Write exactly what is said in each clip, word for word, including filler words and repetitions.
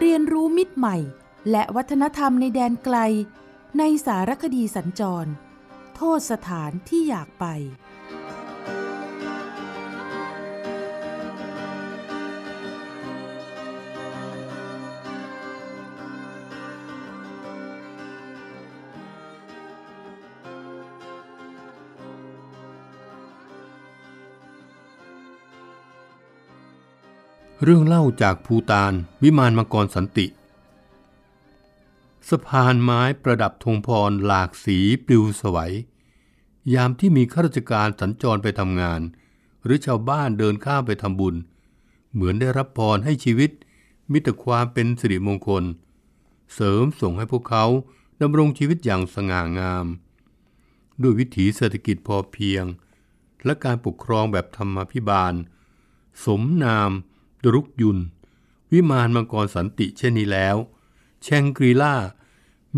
เรียนรู้มิตรใหม่และวัฒนธรรมในแดนไกลในสารคดีสัญจรโทษสถานที่อยากไปเรื่องเล่าจากภูฏานวิมานมังกรสันติสะพานไม้ประดับธงพรหลากสีปลิวสวยยามที่มีข้าราชการสัญจรไปทำงานหรือชาวบ้านเดินข้ามไปทำบุญเหมือนได้รับพรให้ชีวิตมีแต่ความเป็นสิริมงคลเสริมส่งให้พวกเขาดำรงชีวิตอย่างสง่างามด้วยวิถีเศรษฐกิจพอเพียงและการปกครองแบบธรรมาภิบาลสมนามดรุกยุนวิมานมังกรสันติเช่นนี้แล้วแชงกรีล่า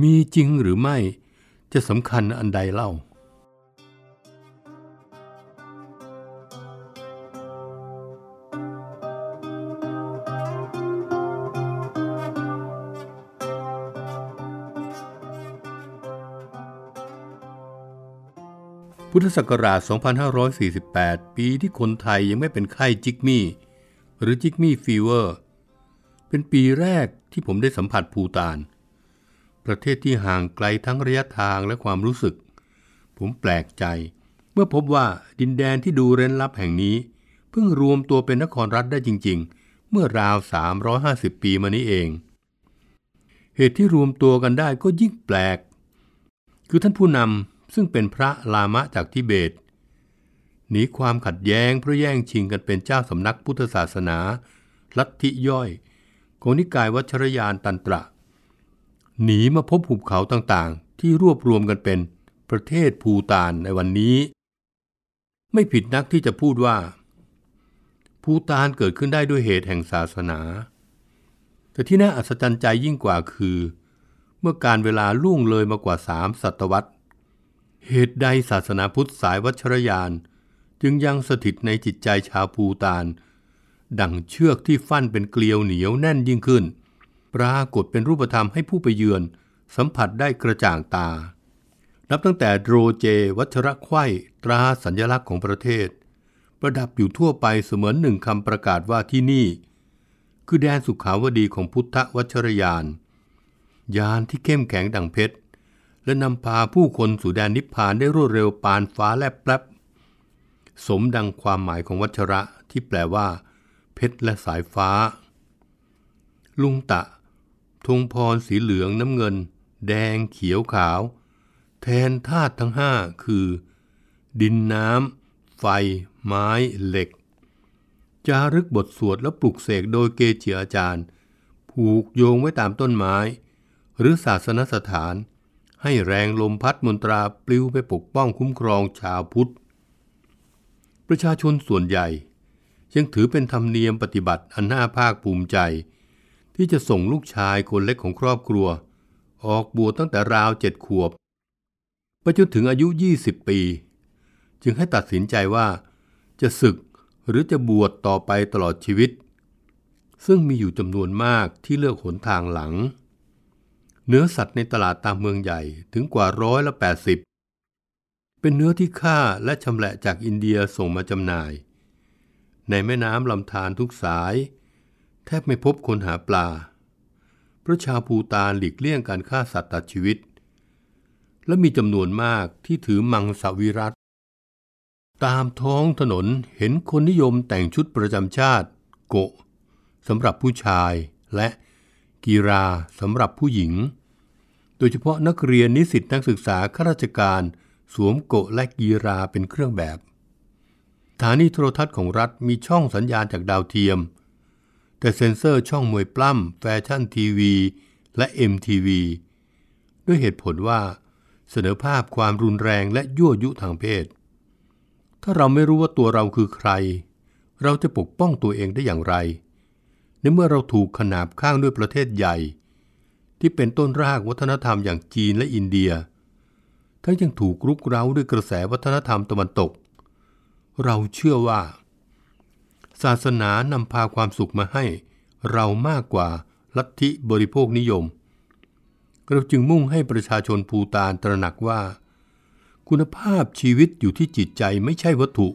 มีจริงหรือไม่จะสำคัญอันใดเล่าพุทธศักราช สองพันห้าร้อยสี่สิบแปด ปีที่คนไทยยังไม่เป็นไข้จิกมี่หรือจิกมี่ฟีเวอร์เป็นปีแรกที่ผมได้สัมผัสภูฏานประเทศที่ห่างไกลทั้งระยะทางและความรู้สึกผมแปลกใจเมื่อพบว่าดินแดนที่ดูเร้นลับแห่งนี้เพิ่งรวมตัวเป็นนครรัฐได้จริงๆเมื่อราวสามร้อยห้าสิบปีมานี้เองเหตุที่รวมตัวกันได้ก็ยิ่งแปลกคือท่านผู้นำซึ่งเป็นพระลามะจากทิเบตหนีความขัดแย้งเพราะแย่งชิงกันเป็นเจ้าสำนักพุทธศาสนาลัทธิย่อยของนิกายวัชรยานตันตระหนีมาพบหุบเขาต่างๆที่รวบรวมกันเป็นประเทศภูฏานในวันนี้ไม่ผิดนักที่จะพูดว่าภูฏานเกิดขึ้นได้ด้วยเหตุแห่งศาสนาแต่ที่น่าอัศจรรย์ใจยิ่งกว่าคือเมื่อการเวลาล่วงเลยมากว่าสามศตวรรษเหตุใดศาสนาพุทธสายวัชรยานจึงยังสถิตในจิตใจชาวภูฏานดั่งเชือกที่ฟั่นเป็นเกลียวเหนียวแน่นยิ่งขึ้นปรากฏเป็นรูปธรรมให้ผู้ไปเยือนสัมผัสได้กระจ่างตานับตั้งแต่โดรเจวัชรไขว้ตราสัญลักษณ์ของประเทศประดับอยู่ทั่วไปเสมือนหนึ่งคำประกาศว่าที่นี่คือแดนสุขาวดีของพุทธวัชรยานยานที่เข้มแข็งดั่งเพชรและนำพาผู้คนสู่แดนนิพพานได้รวดเร็วปานฟ้าแลบแปลบสมดังความหมายของวัชระที่แปลว่าเพชรและสายฟ้าลุงตะธงพรสีเหลืองน้ำเงินแดงเขียวขาวแทนธาตุทั้งห้าคือดินน้ำไฟไม้เหล็กจารึกบทสวดและปลุกเสกโดยเกจิอาจารย์ผูกโยงไว้ตามต้นไม้หรือศาสนสถานให้แรงลมพัดมนตราปลิวไปปกป้องคุ้มครองชาวพุทธประชาชนส่วนใหญ่ยังถือเป็นธรรมเนียมปฏิบัติอันน่าภาคภูมิใจที่จะส่งลูกชายคนเล็กของครอบครัวออกบวชตั้งแต่ราวเจ็ดขวบไปจนถึงอายุยี่สิบปีจึงให้ตัดสินใจว่าจะศึกหรือจะบวชต่อไปตลอดชีวิตซึ่งมีอยู่จำนวนมากที่เลือกหนทางหลังเนื้อสัตว์ในตลาดตามเมืองใหญ่ถึงกว่าร้อยละแปดสิบเป็นเนื้อที่ฆ่าและชำแหละจากอินเดียส่งมาจำหน่ายในแม่น้ำลำธารทุกสายแทบไม่พบคนหาปลาเพราะชาวภูฏานหลีกเลี่ยงการฆ่าสัตว์ตัดชีวิตและมีจำนวนมากที่ถือมังสวิรัติตามท้องถนนเห็นคนนิยมแต่งชุดประจำชาติโกะสำหรับผู้ชายและกีราสำหรับผู้หญิงโดยเฉพาะนักเรียนนิสิตนักศึกษาข้าราชการสวมโกะและกีราเป็นเครื่องแบบ ถานีโทรทัศน์ของรัฐมีช่องสัญญาณจากดาวเทียมแต่เซ็นเซอร์ช่องมวยปล้ำแฟชั่นทีวีและ เอ็ม ที วี ด้วยเหตุผลว่าเสนอภาพความรุนแรงและยั่วยุทางเพศถ้าเราไม่รู้ว่าตัวเราคือใครเราจะปกป้องตัวเองได้อย่างไรในเมื่อเราถูกขนาบข้างด้วยประเทศใหญ่ที่เป็นต้นรากวัฒนธรรมอย่างจีนและอินเดียทั้งยังถูกรุกเร้าด้วยกระแสวัฒนธรรมตะวันตกเราเชื่อว่าศาสนานำพาความสุขมาให้เรามากกว่าลัทธิบริโภคนิยมเราจึงมุ่งให้ประชาชนภูฏานตระหนักว่าคุณภาพชีวิตอยู่ที่จิตใจไม่ใช่วัตถุ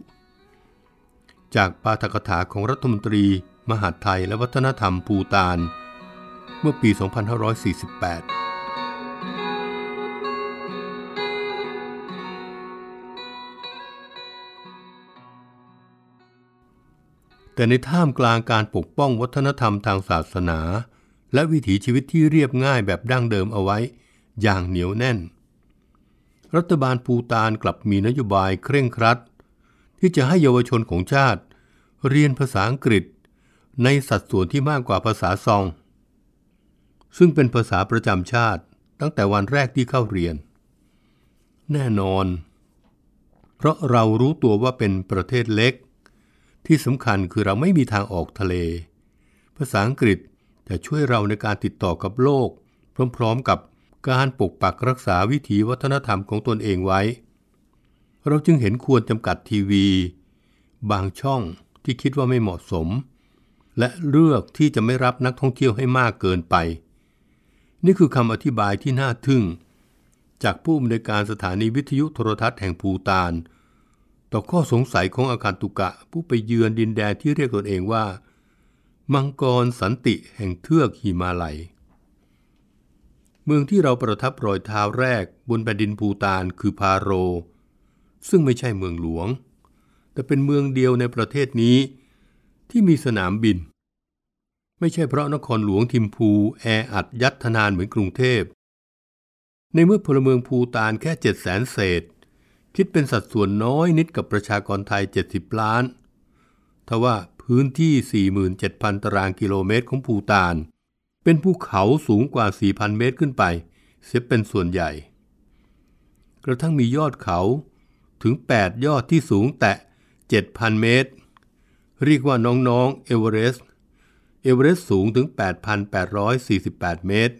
จากปาฐกถาของรัฐมนตรีมหาดไทยและวัฒนธรรมภูฏานเมื่อปี สองพันห้าร้อยสี่สิบแปดแต่ในท่ามกลางการปกป้องวัฒนธรรมทางศาสนาและวิถีชีวิตที่เรียบง่ายแบบดั้งเดิมเอาไว้อย่างเหนียวแน่นรัฐบาลภูฏานกลับมีนโยบายเคร่งครัดที่จะให้เยาวชนของชาติเรียนภาษาอังกฤษในสัดส่วนที่มากกว่าภาษาซองซึ่งเป็นภาษาประจำชาติตั้งแต่วันแรกที่เข้าเรียนแน่นอนเพราะเรารู้ตัวว่าเป็นประเทศเล็กที่สำคัญคือเราไม่มีทางออกทะเลภาษาอังกฤษจะช่วยเราในการติดต่อกับโลกพร้อมๆกับการปกปักรักษาวิถีวัฒนธรรมของตนเองไว้เราจึงเห็นควรจำกัดทีวีบางช่องที่คิดว่าไม่เหมาะสมและเลือกที่จะไม่รับนักท่องเที่ยวให้มากเกินไปนี่คือคำอธิบายที่น่าทึ่งจากผู้อำนวยการสถานีวิทยุโทรทัศน์แห่งภูฏานต่อข้อสงสัยของอาคันตุกะผู้ไปเยือนดินแดนที่เรียกตนเองว่ามังกรสันติแห่งเทือกหิมาลัยเมืองที่เราประทับรอยเท้าแรกบนแผ่นดินภูฏานคือพาโรซึ่งไม่ใช่เมืองหลวงแต่เป็นเมืองเดียวในประเทศนี้ที่มีสนามบินไม่ใช่เพราะนครหลวงทิมพูแออัดยัดธนานเหมือนกรุงเทพในเมื่อพลเมืองภูฏานแค่เจ็ดแสนเศษคิดเป็นสัดส่วนน้อยนิดกับประชากรไทยเจ็ดสิบล้านทว่าพื้นที่ สี่หมื่นเจ็ดพัน ตารางกิโลเมตรของภูฏานเป็นภูเขาสูงกว่า สี่พัน เมตรขึ้นไปเสียเป็นส่วนใหญ่กระทั่งมียอดเขาถึงแปดยอดที่สูงแตะ เจ็ดพัน เมตรเรียกว่าน้องๆเอเวอเรสต์เอเวอเรสต์สูงถึง แปดพันแปดร้อยสี่สิบแปด เมตร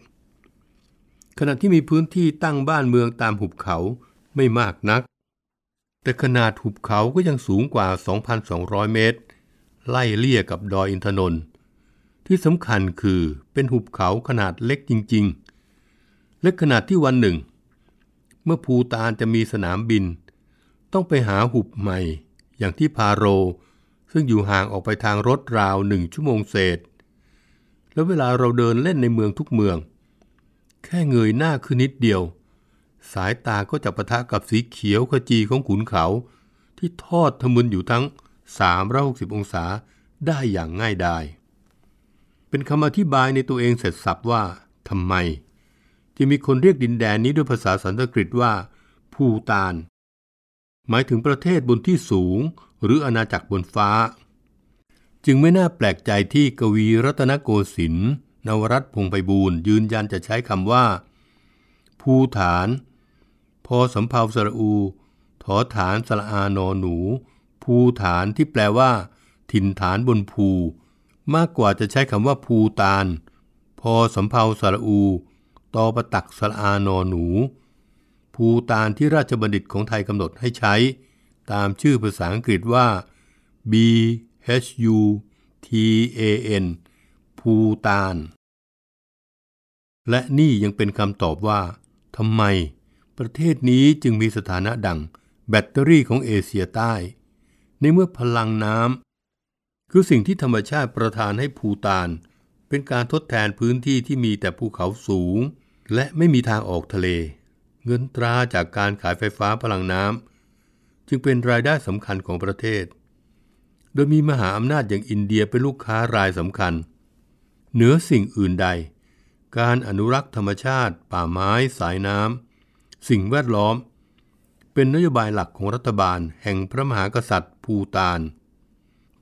ขณะที่มีพื้นที่ตั้งบ้านเมืองตามหุบเขาไม่มากนักแต่ขนาดหุบเขาก็ยังสูงกว่า สองพันสองร้อย เมตรไล่เลี่ยกับดอยอินทนนท์ที่สำคัญคือเป็นหุบเขาขนาดเล็กจริงๆและขนาดที่วันหนึ่งเมื่อภูฏานจะมีสนามบินต้องไปหาหุบใหม่อย่างที่พาโรซึ่งอยู่ห่างออกไปทางรถราวหนึ่งชั่วโมงเศษแล้วเวลาเราเดินเล่นในเมืองทุกเมืองแค่เงยหน้าขึ้นนิดเดียวสายตาก็จะปะทะกับสีเขียวขจีของขุนเขาที่ทอดทะมึนอยู่ทั้งสามร้อยหกสิบองศาได้อย่างง่ายดายเป็นคำอธิบายในตัวเองเสร็จสับว่าทำไมจึงมีคนเรียกดินแดนนี้ด้วยภาษาสันสกฤตว่าภูฏานหมายถึงประเทศบนที่สูงหรืออาณาจักรบนฟ้าจึงไม่น่าแปลกใจที่กวีรัตนโกสินทร์นวรัตน์พงษ์ไพบูลย์ยืนยันจะใช้คำว่าภูฐานพอสำเภาสระอูถอฐานสระอานอหนูภูฐานที่แปลว่าถิ่นฐานบนภูมากกว่าจะใช้คำว่าภูฏานพอสำเภาสระอูตอประตักสระอานอหนูภูฏานที่ราชบัณฑิตของไทยกำหนดให้ใช้ตามชื่อภาษาอังกฤษว่า บี เอช ยู ที เอ เอ็น ภูฏานและนี่ยังเป็นคำตอบว่าทำไมประเทศนี้จึงมีสถานะดังแบตเตอรี่ของเอเชียใต้ในเมื่อพลังน้ำคือสิ่งที่ธรรมชาติประทานให้ภูฏานเป็นการทดแทนพื้นที่ที่มีแต่ภูเขาสูงและไม่มีทางออกทะเลเงินตราจากการขายไฟฟ้าพลังน้ำจึงเป็นรายได้สำคัญของประเทศโดยมีมหาอำนาจอย่างอินเดียเป็นลูกค้ารายสำคัญเหนือสิ่งอื่นใดการอนุรักษ์ธรรมชาติป่าไม้สายน้ำสิ่งแวดล้อม เป็นนโยบายหลักของรัฐบาลแห่งพระมหากษัตริย์ภูฏาน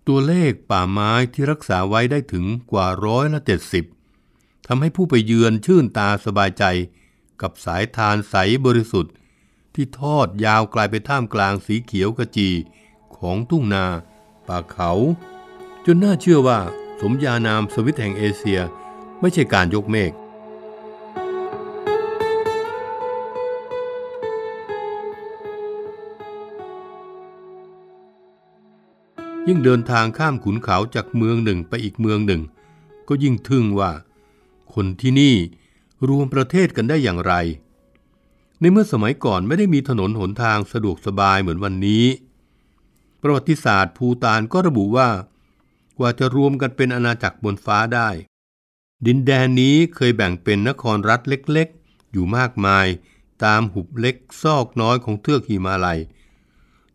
ตัวเลขป่าไม้ที่รักษาไว้ได้ถึงกว่าร้อยละเจ็ดสิบทำให้ผู้ไปเยือนชื่นตาสบายใจกับสายทานใสบริสุทธิ์ที่ทอดยาวไกลไปท่ามกลางสีเขียวกระจีของทุ่งนาป่าเขาจนน่าเชื่อว่าสมญานามสวิตแห่งเอเชียไม่ใช่การยกเมฆยิ่งเดินทางข้ามขุนเขาจากเมืองหนึ่งไปอีกเมืองหนึ่งก็ยิ่งทึ่งว่าคนที่นี่รวมประเทศกันได้อย่างไรในเมื่อสมัยก่อนไม่ได้มีถนนหนทางสะดวกสบายเหมือนวันนี้ประวัติศาสตร์ภูฏานก็ระบุว่ากว่าจะรวมกันเป็นอาณาจักรบนฟ้าได้ดินแดนนี้เคยแบ่งเป็นนครรัฐเล็กๆอยู่มากมายตามหุบเล็กซอกน้อยของเทือกหิมาลัย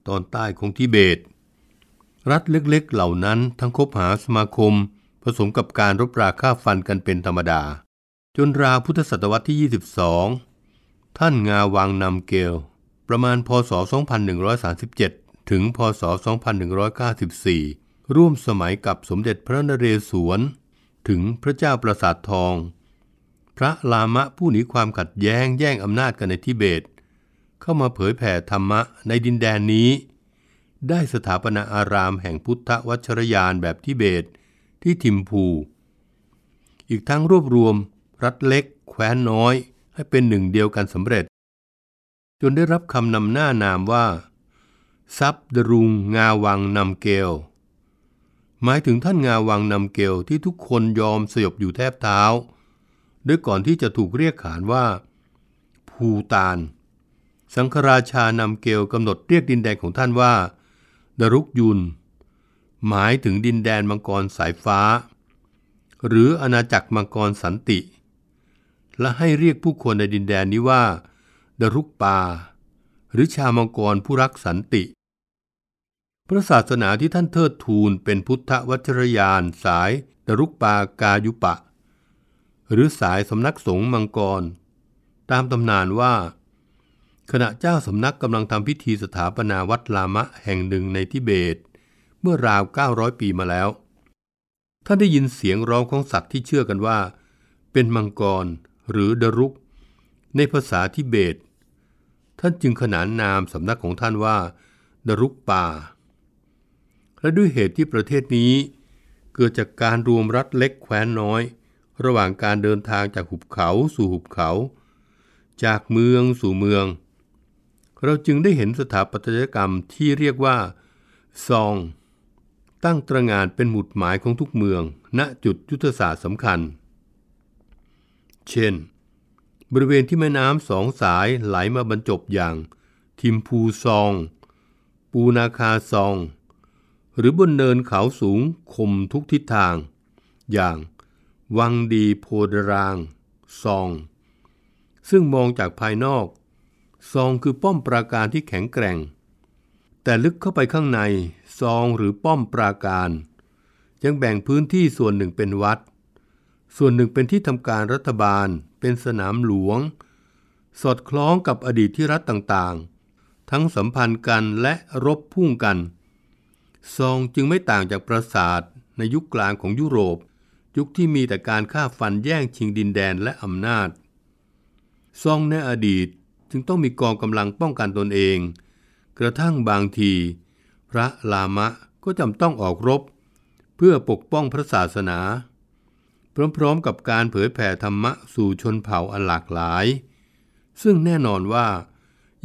ตอนใต้ของทิเบตรัฐเล็กๆเหล่านั้นทั้งคบหาสมาคมผสมกับการรบราฆ่าฟันกันเป็นธรรมดาจนราวพุทธศตวรรษที่ยี่สิบสองท่านงาวังนำเกลประมาณพ.ศ. สองพันหนึ่งร้อยสามสิบเจ็ดถึงพ.ศ. สองพันหนึ่งร้อยเก้าสิบสี่ร่วมสมัยกับสมเด็จพระนเรศวรถึงพระเจ้าปราสาททองพระลามะผู้หนีความขัดแย้งแย่งอำนาจกันในทิเบตเข้ามาเผยแผ่ธรรมะในดินแดนนี้ได้สถาปนาอารามแห่งพุทธวัชรยานแบบทิเบตที่ทิมพูอีกทั้งรวบรวมรัฐเล็กแคว้นน้อยให้เป็นหนึ่งเดียวกันสำเร็จจนได้รับคำนำหน้านามว่าซับดรุงงาวังนำเกลหมายถึงท่านงาวังนำเกลที่ทุกคนยอมสยบอยู่แทบเท้าด้วยก่อนที่จะถูกเรียกขานว่าภูฏานสังฆราชานำเกลกำหนดเรียกดินแดนของท่านว่าดรุกยุนหมายถึงดินแดนมังกรสายฟ้าหรืออาณาจักรมังกรสันติและให้เรียกผู้คนในดินแดนนี้ว่าดรุกปาหรือชาวมังกรผู้รักสันติพระศาสนาที่ท่านเทิดทูนเป็นพุทธวัชรยานสายดรุกปากายุปะหรือสายสำนักสงฆ์มังกรตามตำนานว่าขณะเจ้าสำนักกำลังทำพิธีสถาปนาวัดลามะแห่งหนึ่งในทิเบตเมื่อราวเก้าร้อยปีมาแล้วท่านได้ยินเสียงร้องของสัตว์ที่เชื่อกันว่าเป็นมังกรหรือดรุกในภาษาทิเบตท่านจึงขนานนามสำนักของท่านว่าดรุกปาและด้วยเหตุที่ประเทศนี้เกิดจากการรวมรัฐเล็กแคว้นน้อยระหว่างการเดินทางจากหุบเขาสู่หุบเขาจากเมืองสู่เมืองเราจึงได้เห็นสถาปัตยกรรมที่เรียกว่าซองตั้งตระหง่านเป็นหมุดหมายของทุกเมืองณจุดยุทธศาสตร์สำคัญเช่นบริเวณที่แม่น้ำสองสายไหลมาบรรจบอย่างทิมพูซองปูนาคาซองหรือบนเนินเขาสูงคมทุกทิศทางอย่างวังดีโพดรางซองซึ่งมองจากภายนอกซองคือป้อมปราการที่แข็งแกร่งแต่ลึกเข้าไปข้างในซองหรือป้อมปราการยังแบ่งพื้นที่ส่วนหนึ่งเป็นวัดส่วนหนึ่งเป็นที่ทำการรัฐบาลเป็นสนามหลวงสอดคล้องกับอดีตที่รัฐต่างๆทั้งสัมพันธ์กันและรบพุ่งกันซองจึงไม่ต่างจากปราสาทในยุคกลางของยุโรปยุคที่มีแต่การฆ่าฟันแย่งชิงดินแดนและอำนาจซองในอดีตจึงต้องมีกองกำลังป้องกันตนเองกระทั่งบางทีพระลามะก็จำต้องออกรบเพื่อปกป้องพระศาสนาพร้อมๆกับการเผยแผ่ธรรมะสู่ชนเผ่าอันหลากหลายซึ่งแน่นอนว่า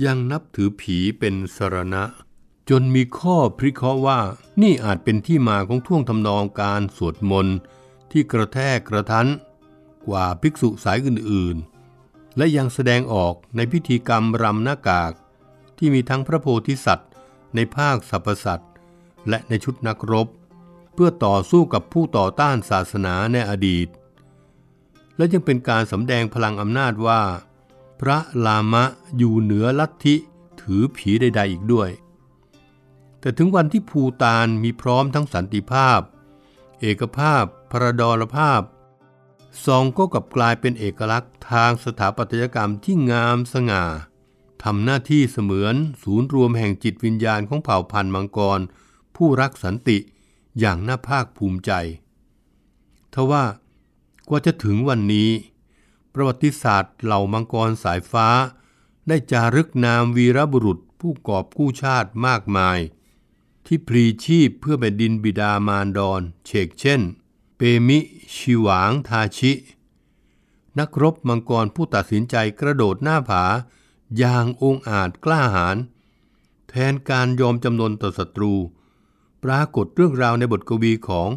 ยังนับถือผีเป็นสรณะจนมีข้อพริเคราะห์ว่านี่อาจเป็นที่มาของท่วงทำนองการสวดมนต์ที่กระแทกกระทันกว่าภิกษุสายอื่นๆและยังแสดงออกในพิธีกรรมรำหน้ากากที่มีทั้งพระโพธิสัตว์ในภาคสรรพสัตว์และในชุดนักรบเพื่อต่อสู้กับผู้ต่อต้านศาสนาในอดีตและยังเป็นการสำแดงพลังอำนาจว่าพระลามะอยู่เหนือลัทธิถือผีใดๆอีกด้วยแต่ถึงวันที่ภูฏานมีพร้อมทั้งสันติภาพเอกภาพพระดรภาพซองก็กลับกลายเป็นเอกลักษณ์ทางสถาปัตยกรรมที่งามสง่า ทำหน้าที่เสมือนศูนย์รวมแห่งจิตวิญญาณของเผ่าพันธุ์มังกรผู้รักสันติอย่างน่าภาคภูมิใจทว่ากว่าจะถึงวันนี้ประวัติศาสตร์เหล่ามังกรสายฟ้าได้จารึกนามวีรบุรุษผู้กอบกู้ชาติมากมายที่พลีชีพเพื่อแผ่นดินบิดามารดรเชกเช่นเปมิชิหวางทาชินักรบมังกรผู้ตัดสินใจกระโดดหน้าผาอย่างองอาจกล้าหาญแทนการยอมจำนนต่อศัตรูปรากฏเรื่องราวในบทกวีของ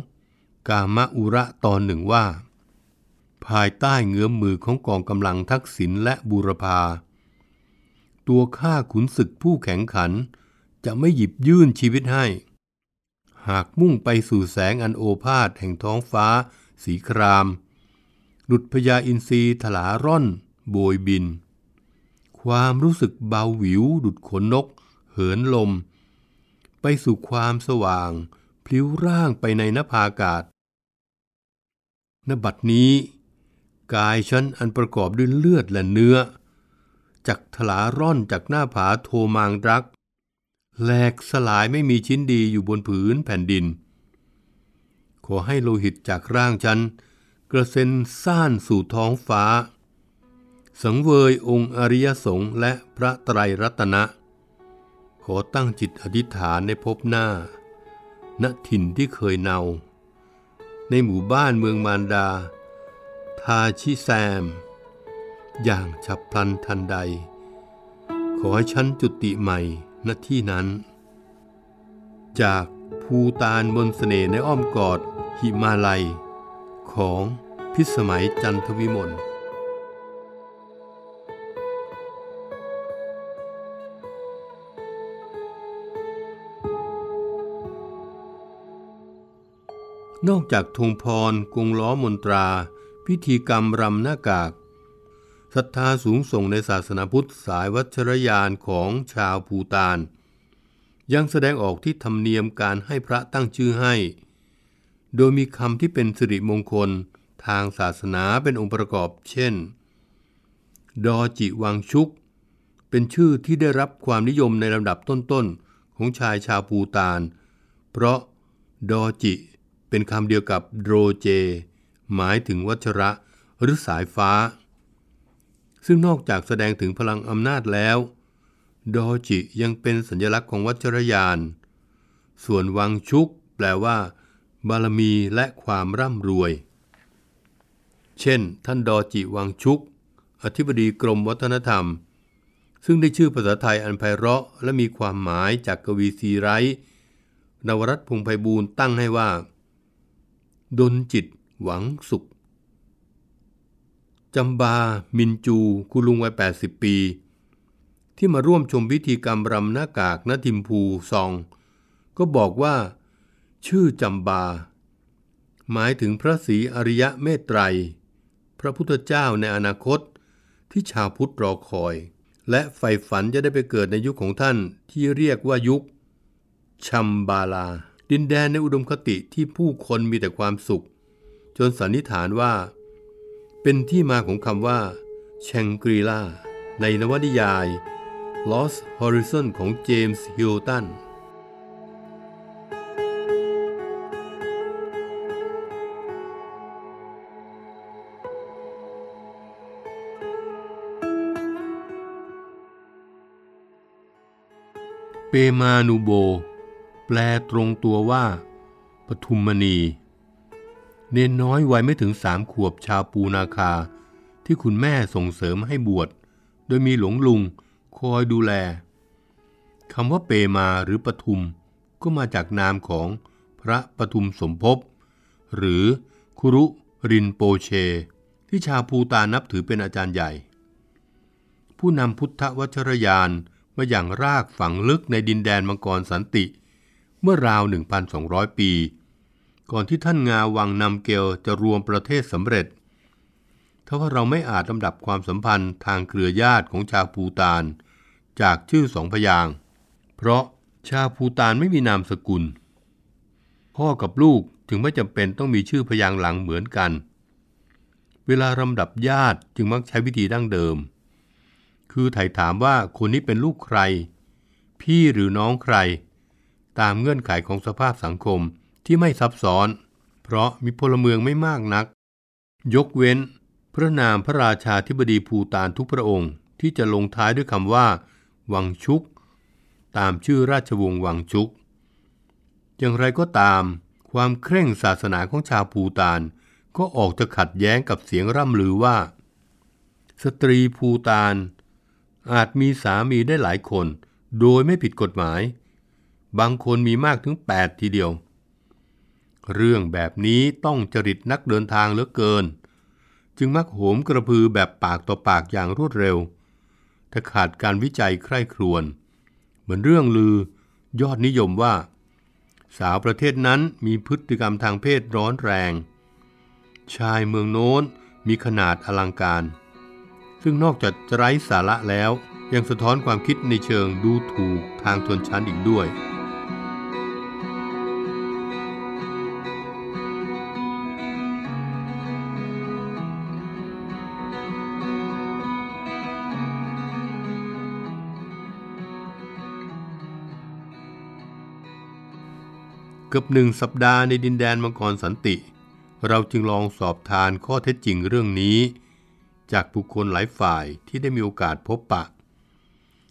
กามะอุระตอนหนึ่งว่าภายใต้เงื้อมมือของกองกำลังทักษิณและบูรพาตัวข้าขุนศึกผู้แข็งขันจะไม่หยิบยื่นชีวิตให้หากมุ่งไปสู่แสงอันโอภาสแห่งท้องฟ้าสีครามดุจพญาอินทรีถลาร่อนโบยบินความรู้สึกเบาหวิวดุจขนนกเหินลมไปสู่ความสว่างพลิ้วร่างไปในนภาอากาศณ บัดนี้กายฉันอันประกอบด้วยเลือดและเนื้อจักถลาร่อนจากหน้าผาโทมังรักแหลกสลายไม่มีชิ้นดีอยู่บนผืนแผ่นดินขอให้โลหิตจากร่างฉันกระเซ็นซ่านสู่ท้องฟ้าสังเวยองค์อริยสงฆ์และพระไตรรัตนะขอตั้งจิตอธิษฐานในภพหน้าณถิ่นที่เคยเนาในหมู่บ้านเมืองมารดาทาชิแซมอย่างฉับพลันทันใดขอให้ฉันจุติใหม่ณที่นั้นจากภูตานบนเสน่ห์ในอ้อมกอดหิมาลัยของพิสมัยจันทวิมลนอกจากธงพรกงล้อมนตราพิธีกรรมรำหน้ากากศรัทธาสูงส่งในศาสนาพุทธสายวัชรยานของชาวภูฏานยังแสดงออกที่ธรรมเนียมการให้พระตั้งชื่อให้โดยมีคำที่เป็นสิริมงคลทางศาสนาเป็นองค์ประกอบเช่นดอจิวังชุกเป็นชื่อที่ได้รับความนิยมในลำดับต้นๆของชายชาวภูฏานเพราะดอจิเป็นคำเดียวกับโดรเจหมายถึงวัชระหรือสายฟ้าซึ่งนอกจากแสดงถึงพลังอำนาจแล้วดอจิยังเป็นสัญลักษณ์ของวัชรยานส่วนวังชุกแปลว่าบารมีและความร่ำรวยเช่นท่านดอจิวังชุกอธิบดีกรมวัฒนธรรมซึ่งได้ชื่อภาษาไทยอันไพเราะและมีความหมายจากกวีซีไรต์นวรัตน์พงษ์ไพบูลย์ตั้งให้ว่าดลจิตหวังสุขจำบามินจูคุณลุงวัยแปดสิบปีที่มาร่วมชมพิธีกรรมรำหน้ากากณทิมพูซองก็บอกว่าชื่อจำบาหมายถึงพระศรีอริยะเมตไตรพระพุทธเจ้าในอนาคตที่ชาวพุทธรอคอยและใฝ่ฝันจะได้ไปเกิดในยุคของท่านที่เรียกว่ายุคชัมบาลาดินแดนในอุดมคติที่ผู้คนมีแต่ความสุขจนสันนิษฐานว่าเป็นที่มาของคำว่าแชงกรีลาในนวนิยาย Lost Horizon ของเจมส์ฮิลตันเปมานูโบแปลตรงตัวว่าปทุมมณีเนนน้อยวัยไม่ถึงสามขวบชาวปูนาคาที่คุณแม่ส่งเสริมให้บวชโดยมีหลวงลุงคอยดูแลคำว่าเปมาหรือปทุมก็มาจากนามของพระปทุมสมภพหรือคุรุรินโปเชที่ชาวภูฏานนับถือเป็นอาจารย์ใหญ่ผู้นำพุทธวัชรยานมาอย่างรากฝังลึกในดินแดนมังกรสันติเมื่อราว หนึ่งพันสองร้อย ปีก่อนที่ท่านงาวังนำเกลจะรวมประเทศสำเร็จถ้าว่าเราไม่อาจลำดับความสัมพันธ์ทางเครือญาติของชาวภูฏานจากชื่อสองพยางค์เพราะชาวภูฏานไม่มีนามสกุลพ่อกับลูกจึงไม่จำเป็นต้องมีชื่อพยางค์หลังเหมือนกันเวลาลำดับญาติจึงมักใช้วิธีดั้งเดิมค คือไถ่ถามว่าคนนี้เป็นลูกใครพี่หรือน้องใครตามเงื่อนไขของสภาพสังคมที่ไม่ซับซ้อนเพราะมีพลเมืองไม่มากนักยกเว้นพระนามพระราชาธิบดีภูฏานทุกพระองค์ที่จะลงท้ายด้วยคำว่าวังชุกตามชื่อราชวงศ์วังชุกอย่างไรก็ตามความเคร่งศาสนาของชาวภูฏานก็ออกจะขัดแย้งกับเสียงร่ำลือว่าสตรีภูฏานอาจมีสามีได้หลายคนโดยไม่ผิดกฎหมายบางคนมีมากถึงแปดทีเดียวเรื่องแบบนี้ต้องจริตนักเดินทางเหลือเกินจึงมักโหมกระพือแบบปากต่อปากอย่างรวดเร็วถ้าขาดการวิจัยใคร่ครวญเหมือนเรื่องลือยอดนิยมว่าสาวประเทศนั้นมีพฤติกรรมทางเพศร้อนแรงชายเมืองโน้นมีขนาดอลังการซึ่งนอกจากไร้สาระแล้วยังสะท้อนความคิดในเชิงดูถูกทางชนชั้นอีกด้วยเกือบหนึ่งสัปดาห์ในดินแดนมังกรสันติเราจึงลองสอบทานข้อเท็จจริงเรื่องนี้จากบุคคลหลายฝ่ายที่ได้มีโอกาสพบปะ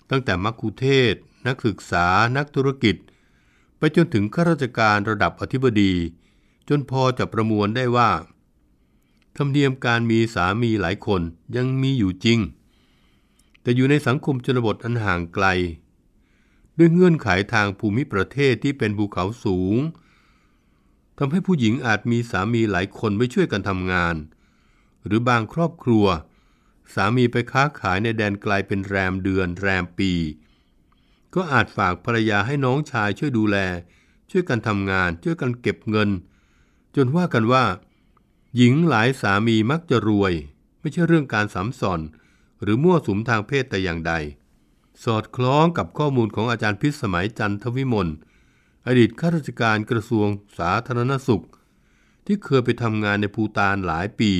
ตั้งแต่มัคคุเทศก์นักศึกษานักธุรกิจไปจนถึงข้าราชการระดับอธิบดีจนพอจะประมวลได้ว่าธรรมเนียมการมีสามีหลายคนยังมีอยู่จริงแต่อยู่ในสังคมชนบทอันห่างไกลด้วยเงื่อนไขทางภูมิประเทศที่เป็นภูเขาสูงทำให้ผู้หญิงอาจมีสามีหลายคนไม่ช่วยกันทำงานหรือบางครอบครัวสามีไปค้าขายในแดนไกลเป็นแรมเดือนแรมปีก็อาจฝากภรรยาให้น้องชายช่วยดูแลช่วยกันทำงานช่วยกันเก็บเงินจนว่ากันว่าหญิงหลายสามีมักจะรวยไม่ใช่เรื่องการสัมสอนหรือมั่วสุมทางเพศแต่อย่างใดสอดคล้องกับข้อมูลของอาจารย์พิษสมัยจันทวิมลอดีตข้าราชการกระทรวงสาธารณสุขที่เคยไปทำงานในภูฏานหลายปี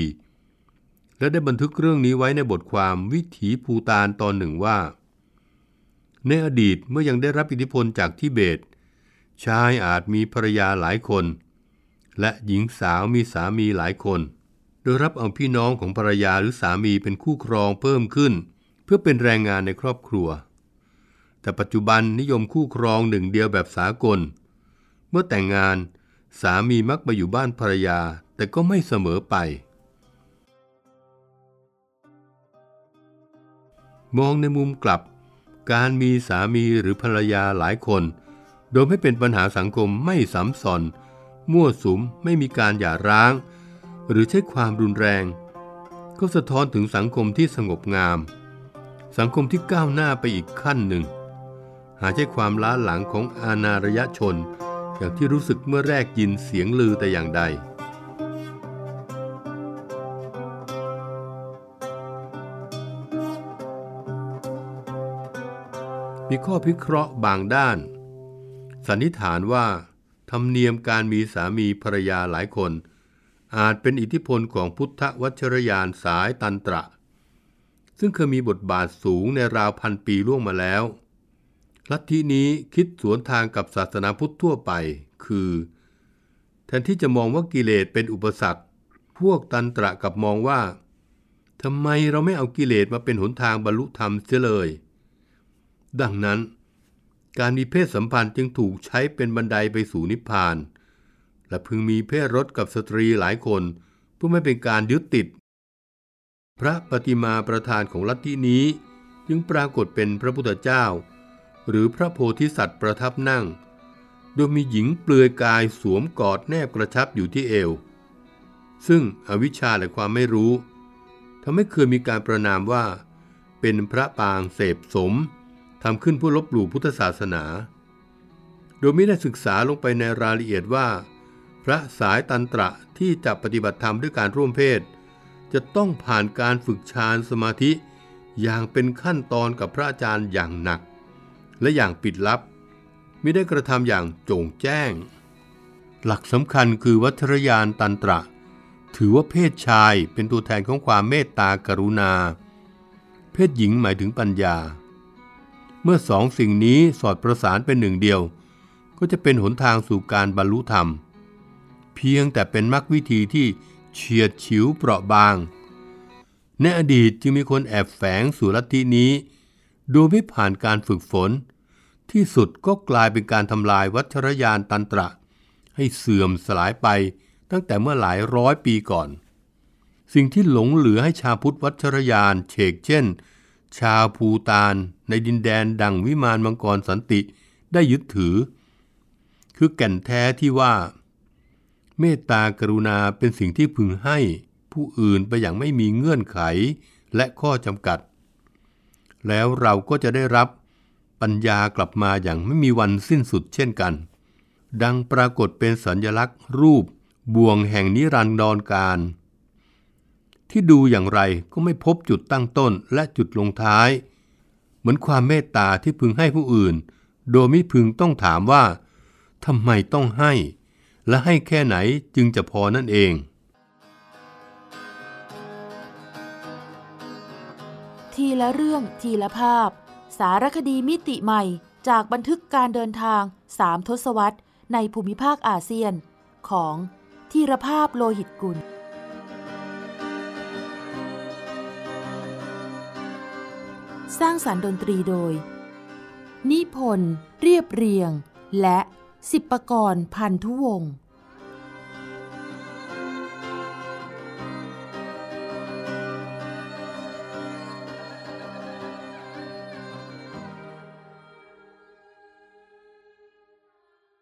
และได้บันทึกเรื่องนี้ไว้ในบทความวิถีภูฏานตอนหนึ่งว่าในอดีตเมื่อยังได้รับอิทธิพลจากทิเบตชายอาจมีภรรยาหลายคนและหญิงสาวมีสามีหลายคนโดยรับเอาพี่น้องของภรรยาหรือสามีเป็นคู่ครองเพิ่มขึ้นเพื่อเป็นแรงงานในครอบครัวแต่ปัจจุบันนิยมคู่ครองหนึ่งเดียวแบบสากลเมื่อแต่งงานสามีมักไปอยู่บ้านภรรยาแต่ก็ไม่เสมอไปมองในมุมกลับการมีสามีหรือภรรยาหลายคนโดยไม่เป็นปัญหาสังคมไม่ซ้ำซ้อนมั่วสุมไม่มีการหย่าร้างหรือใช้ความรุนแรงก็สะท้อนถึงสังคมที่สงบงามสังคมที่ก้าวหน้าไปอีกขั้นหนึ่งหาใช่ความล้าหลังของอาณาระยะชนอย่างที่รู้สึกเมื่อแรกยินเสียงลือแต่อย่างใดมีข้อพิเคราะห์บางด้านสันนิษฐานว่าธรรมเนียมการมีสามีภรรยาหลายคนอาจเป็นอิทธิพลของพุทธวัชรยานสายตันตระซึ่งเคยมีบทบาทสูงในราวพันปีล่วงมาแล้วลัทธินี้คิดสวนทางกับศาสนาพุทธทั่วไปคือแทนที่จะมองว่ากิเลสเป็นอุปสรรคพวกตันตระกับมองว่าทำไมเราไม่เอากิเลสมาเป็นหนทางบรรลุธรรมเสียเลยดังนั้นการมีเพศสัมพันธ์จึงถูกใช้เป็นบันไดไปสู่นิพพานและพึงมีเพศรสกับสตรีหลายคนเพื่อไม่เป็นการยึดติดพระปฏิมาประธานของลัทธินี้จึงปรากฏเป็นพระพุทธเจ้าหรือพระโพธิสัตว์ประทับนั่งโดยมีหญิงเปลือยกายสวมกอดแนบกระชับอยู่ที่เอวซึ่งอวิชชาและความไม่รู้ทำให้เคยมีการประณามว่าเป็นพระปางเสพสมทำขึ้นเพื่อลบหลู่พุทธศาสนาโดยไม่ได้ศึกษาลงไปในรายละเอียดว่าพระสายตันตระที่จะปฏิบัติธรรมด้วยการร่วมเพศจะต้องผ่านการฝึกฌานสมาธิอย่างเป็นขั้นตอนกับพระอาจารย์อย่างหนักและอย่างปิดลับไม่ได้กระทำอย่างโจ่งแจ้งหลักสำคัญคือวัชรยานตันตระถือว่าเพศชายเป็นตัวแทนของความเมตตากรุณา เพศหญิงหมายถึงปัญญาเมื่อสองสิ่งนี้สอดประสานเป็นหนึ่งเดียวก็จะเป็นหนทางสู่การบรรลุธรรมเพียงแต่เป็นมรรควิธีที่เฉียดฉิวเปราะบางในอดีตจึงมีคนแอบแฝงสู่ลัทธินี้โดยไม่ผ่านการฝึกฝนที่สุดก็กลายเป็นการทำลายวัชรยานตันตระให้เสื่อมสลายไปตั้งแต่เมื่อหลายร้อยปีก่อนสิ่งที่หลงเหลือให้ชาวพุทธวัชรยานเฉกเช่นชาวภูฏานในดินแดนดังวิมานมังกรสันติได้ยึดถือคือแก่นแท้ที่ว่าเมตตากรุณาเป็นสิ่งที่พึงให้ผู้อื่นไปอย่างไม่มีเงื่อนไขและข้อจำกัดแล้วเราก็จะได้รับปัญญากลับมาอย่างไม่มีวันสิ้นสุดเช่นกันดังปรากฏเป็นสัญลักษณ์รูปบ่วงแห่งนิรันดรการที่ดูอย่างไรก็ไม่พบจุดตั้งต้นและจุดลงท้ายเหมือนความเมตตาที่พึงให้ผู้อื่นโดยไม่พึงต้องถามว่าทำไมต้องให้และให้แค่ไหนจึงจะพอนั่นเองทีละเรื่องทีละภาพสารคดีมิติใหม่จากบันทึกการเดินทางสามทศวรรษในภูมิภาคอาเซียนของธีรภาพโลหิตกุลสร้างสรรค์ดนตรีโดยนิพนธ์เรียบเรียงและศิปกรพันธุวงศ์